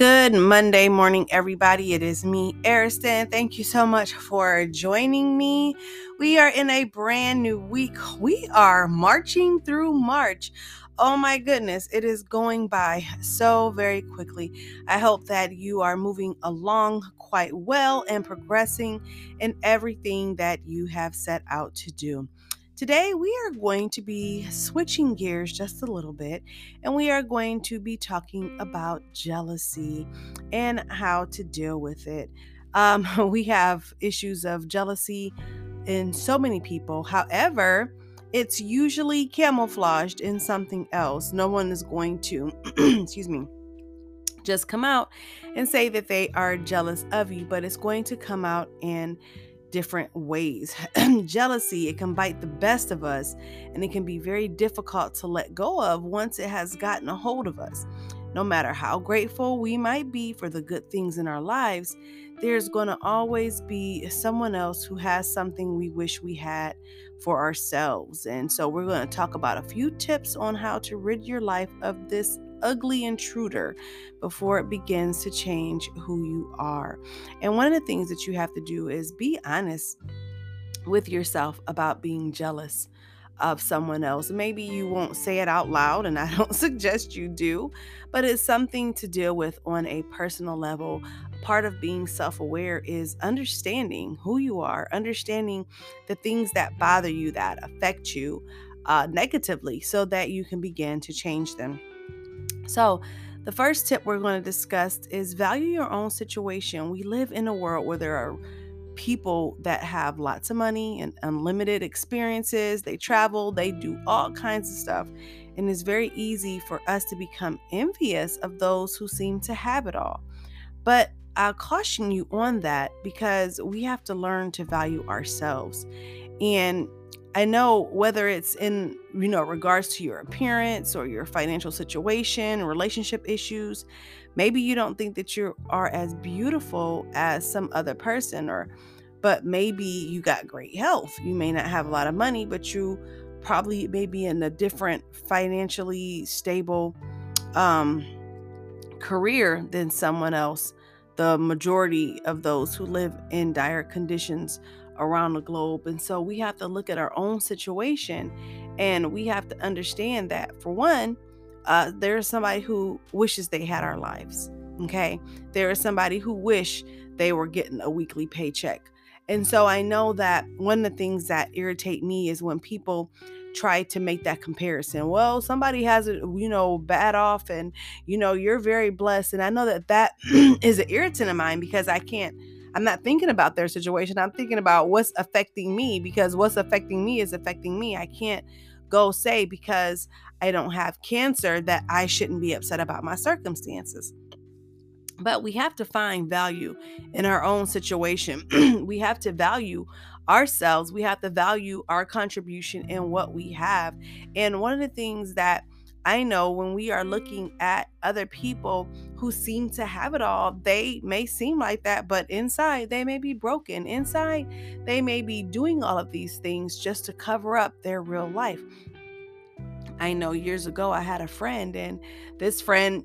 Good Monday morning, everybody. It is me, Ariston. Thank you so much for joining me. We are in a brand new week. We are marching through March. Oh my goodness, it is going by so very quickly. I hope that you are moving along quite well and progressing in everything that you have set out to do. Today, we are going to be switching gears just a little bit, and we are going to be talking about jealousy and how to deal with it. We have issues of jealousy in so many people. However, it's usually camouflaged in something else. No one is going to, just come out and say that they are jealous of you, but it's going to come out in different ways. Jealousy, it can bite the best of us, and it can be very difficult to let go of once it has gotten a hold of us. No matter how grateful we might be for the good things in our lives, there's going to always be someone else who has something we wish we had for ourselves. And so we're going to talk about a few tips on how to rid your life of this ugly intruder before it begins to change who you are. And one of the things that you have to do is be honest with yourself about being jealous of someone else. Maybe you won't say it out loud, and I don't suggest you do, but it's something to deal with on a personal level. Part of being self-aware is understanding who you are, understanding the things that bother you, that affect you negatively, so that you can begin to change them. So the first tip we're going to discuss is value your own situation. We live in a world where there are people that have lots of money and unlimited experiences. They travel, they do all kinds of stuff. And it's very easy for us to become envious of those who seem to have it all. But I'll caution you on that, because we have to learn to value ourselves. And I know whether it's in, regards to your appearance or your financial situation, relationship issues, maybe you don't think that you are as beautiful as some other person, but maybe you got great health. You may not have a lot of money, but you probably may be in a different financially stable career than someone else. The majority of those who live in dire conditions around the globe. And so we have to look at our own situation, and we have to understand that, for one, there's somebody who wishes they had our lives. Okay. There is somebody who wish they were getting a weekly paycheck. And so I know that one of the things that irritate me is when people try to make that comparison. Well, somebody has it, bad off, and, you're very blessed. And I know that is an irritant of mine, because I'm not thinking about their situation. I'm thinking about what's affecting me, because what's affecting me is affecting me. I can't go say, because I don't have cancer, that I shouldn't be upset about my circumstances. But we have to find value in our own situation. We have to value ourselves. We have to value our contribution in what we have. And one of the things that I know, when we are looking at other people who seem to have it all, they may seem like that, but inside they may be broken. Inside they may be doing all of these things just to cover up their real life. I know years ago I had a friend, and this friend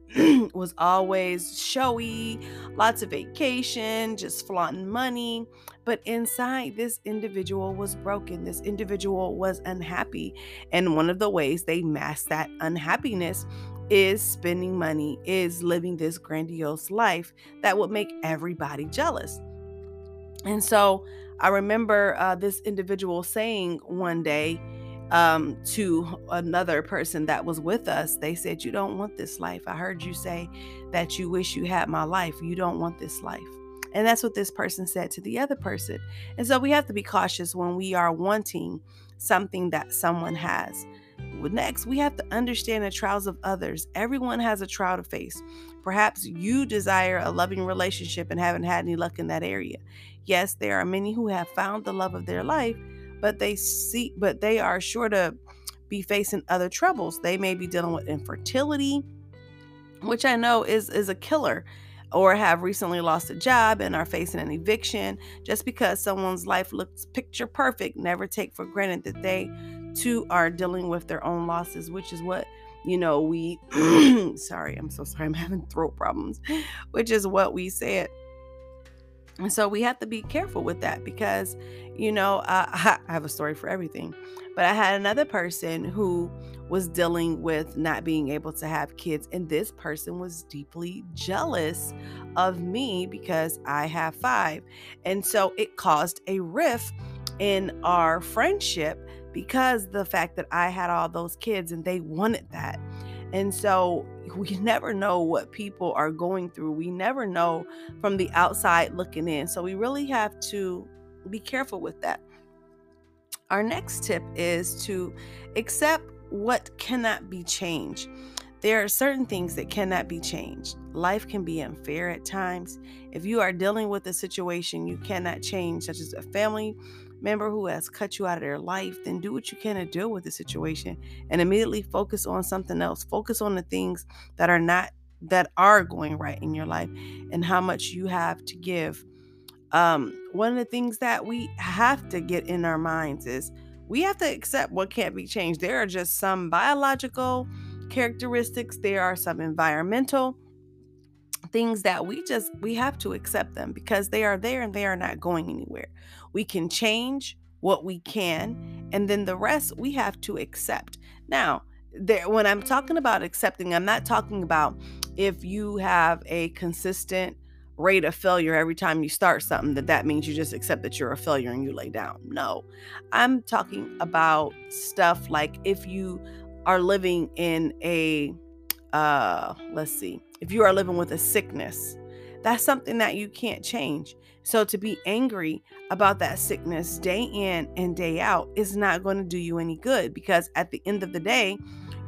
was always showy, lots of vacation, just flaunting money. But inside, this individual was broken. This individual was unhappy. And one of the ways they mask that unhappiness is spending money, is living this grandiose life that would make everybody jealous. And so I remember this individual saying one day, to another person that was with us, they said, "You don't want this life. I heard you say that you wish you had my life. You don't want this life." And that's what this person said to the other person. And so we have to be cautious when we are wanting something that someone has. Next, we have to understand the trials of others. Everyone has a trial to face. Perhaps you desire a loving relationship and haven't had any luck in that area. Yes, there are many who have found the love of their life, but they are sure to be facing other troubles. They may be dealing with infertility, which I know is a killer, or have recently lost a job and are facing an eviction. Just because someone's life looks picture perfect, never take for granted that they too are dealing with their own losses, which is what You know, we, sorry, I'm so sorry. I'm having throat problems, which is what we said. And so we have to be careful with that because, you know, I have a story for everything. But I had another person who was dealing with not being able to have kids. And this person was deeply jealous of me because I have 5. And so it caused a rift in our friendship because the fact that I had all those kids and they wanted that. And so we never know what people are going through. We never know from the outside looking in. So we really have to be careful with that. Our next tip is to accept what cannot be changed. There are certain things that cannot be changed. Life can be unfair at times. If you are dealing with a situation you cannot change, such as a family member who has cut you out of their life, then do what you can to deal with the situation and immediately focus on something else. Focus on the things that are going right in your life and how much you have to give. One of the things that we have to get in our minds is we have to accept what can't be changed. There are just some biological characteristics. There are some environmental things that we have to accept them because they are there and they are not going anywhere. We can change what we can, and then the rest we have to accept. Now, when I'm talking about accepting, I'm not talking about if you have a consistent rate of failure every time you start something, that means you just accept that you're a failure and you lay down. No, I'm talking about stuff like if you are living in a, if you are living with a sickness, that's something that you can't change. So to be angry about that sickness day in and day out is not going to do you any good because at the end of the day,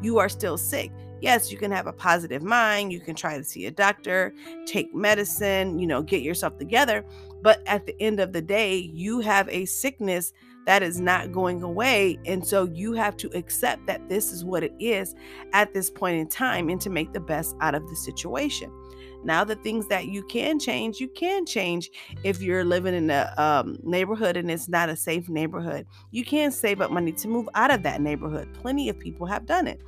you are still sick. Yes, you can have a positive mind. You can try to see a doctor, take medicine, you know, get yourself together. But at the end of the day, you have a sickness that is not going away. And so you have to accept that this is what it is at this point in time and to make the best out of the situation. Now, the things that you can change. If you're living in a neighborhood and it's not a safe neighborhood, you can save up money to move out of that neighborhood. Plenty of people have done it.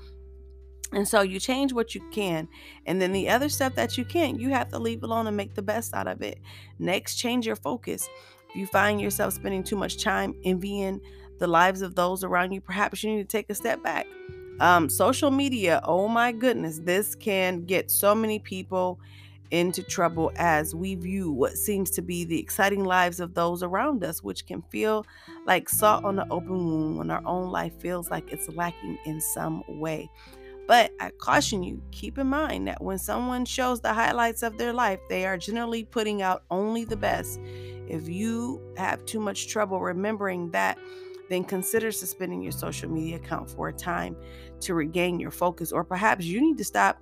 And so you change what you can. And then the other stuff that you can't, you have to leave alone and make the best out of it. Next, change your focus. If you find yourself spending too much time envying the lives of those around you, perhaps you need to take a step back. Social media, oh my goodness, this can get so many people into trouble as we view what seems to be the exciting lives of those around us, which can feel like salt on an open wound when our own life feels like it's lacking in some way. But I caution you, keep in mind that when someone shows the highlights of their life, they are generally putting out only the best. If you have too much trouble remembering that, then consider suspending your social media account for a time to regain your focus. Or perhaps you need to stop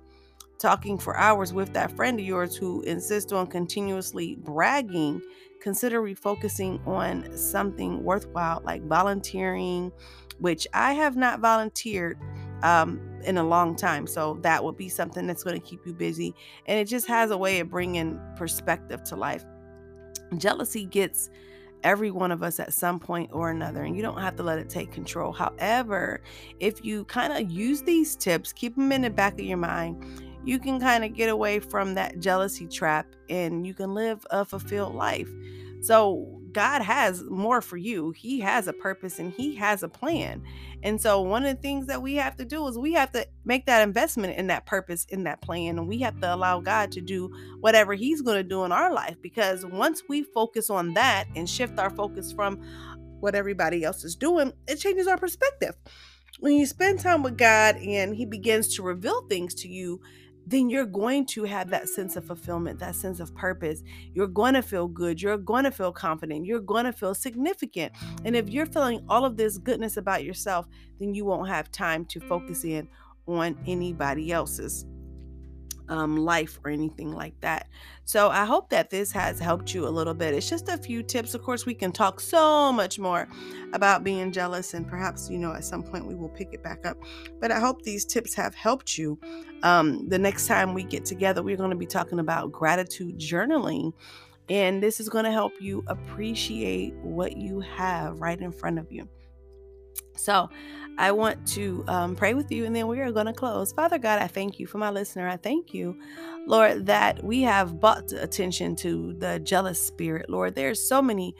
talking for hours with that friend of yours who insists on continuously bragging. Consider refocusing on something worthwhile like volunteering, which I have not volunteered in a long time. So that would be something that's going to keep you busy. And it just has a way of bringing perspective to life. Jealousy gets every one of us at some point or another, and you don't have to let it take control. However, if you kind of use these tips, keep them in the back of your mind, you can kind of get away from that jealousy trap and you can live a fulfilled life. So God has more for you. He has a purpose and he has a plan. And so one of the things that we have to do is we have to make that investment in that purpose, in that plan. And we have to allow God to do whatever he's going to do in our life, because once we focus on that and shift our focus from what everybody else is doing, it changes our perspective. When you spend time with God and he begins to reveal things to you, then you're going to have that sense of fulfillment, that sense of purpose. You're going to feel good. You're going to feel confident. You're going to feel significant. And if you're feeling all of this goodness about yourself, then you won't have time to focus in on anybody else's life or anything like that. So I hope that this has helped you a little bit. It's just a few tips. Of course, we can talk so much more about being jealous, and perhaps, you know, at some point we will pick it back up. But I hope these tips have helped you. The next time we get together, we're going to be talking about gratitude journaling, and this is going to help you appreciate what you have right in front of you. So I want to pray with you, and then we are going to close. Father God, I thank you for my listener. I thank you, Lord, that we have brought attention to the jealous spirit. Lord, there's so many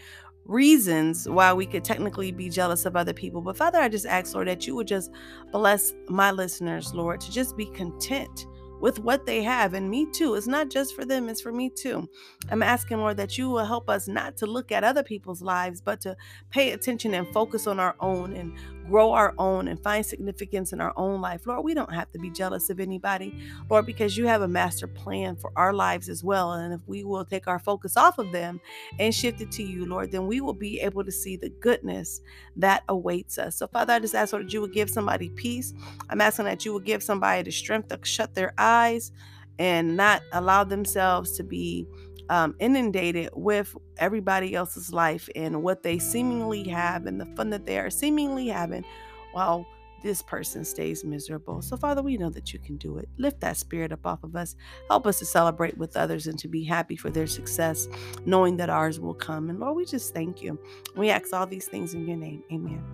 reasons why we could technically be jealous of other people. But Father, I just ask, Lord, that you would just bless my listeners, Lord, to just be content with what they have, and me too. It's not just for them, it's for me too. I'm asking, Lord, that you will help us not to look at other people's lives, but to pay attention and focus on our own and grow our own and find significance in our own life. Lord, we don't have to be jealous of anybody, Lord, because you have a master plan for our lives as well. And if we will take our focus off of them and shift it to you, Lord, then we will be able to see the goodness that awaits us. So Father, I just ask, Lord, that you would give somebody peace. I'm asking that you would give somebody the strength to shut their eyes and not allow themselves to be inundated with everybody else's life and what they seemingly have and the fun that they are seemingly having while this person stays miserable. So Father, we know that you can do it. Lift that spirit up off of us. Help us to celebrate with others and to be happy for their success, knowing that ours will come. And Lord, we just thank you. We ask all these things in your name. Amen.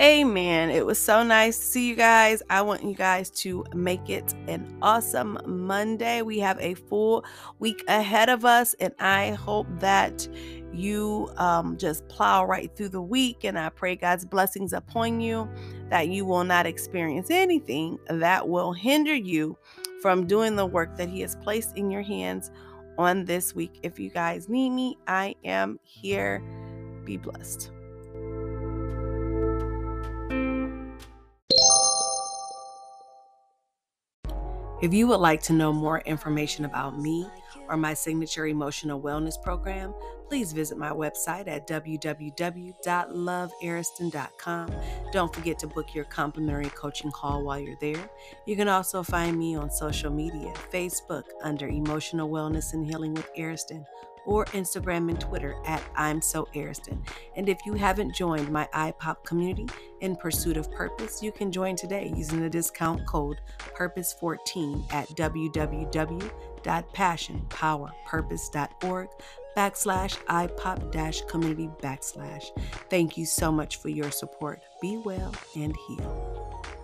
Amen. It was so nice to see you guys. I want you guys to make it an awesome Monday. We have a full week ahead of us, and I hope that you just plow right through the week, and I pray God's blessings upon you, that you will not experience anything that will hinder you from doing the work that he has placed in your hands on this week. If you guys need me, I am here. Be blessed. If you would like to know more information about me or my signature emotional wellness program, please visit my website at www.loveariston.com. Don't forget to book your complimentary coaching call while you're there. You can also find me on social media, Facebook under Emotional Wellness and Healing with Ariston, or Instagram and Twitter at I'm So Ariston. And if you haven't joined my IPOP community in pursuit of purpose, you can join today using the discount code Purpose14 at www.passionpowerpurpose.org/IPOP-community/. Thank you so much for your support. Be well and heal.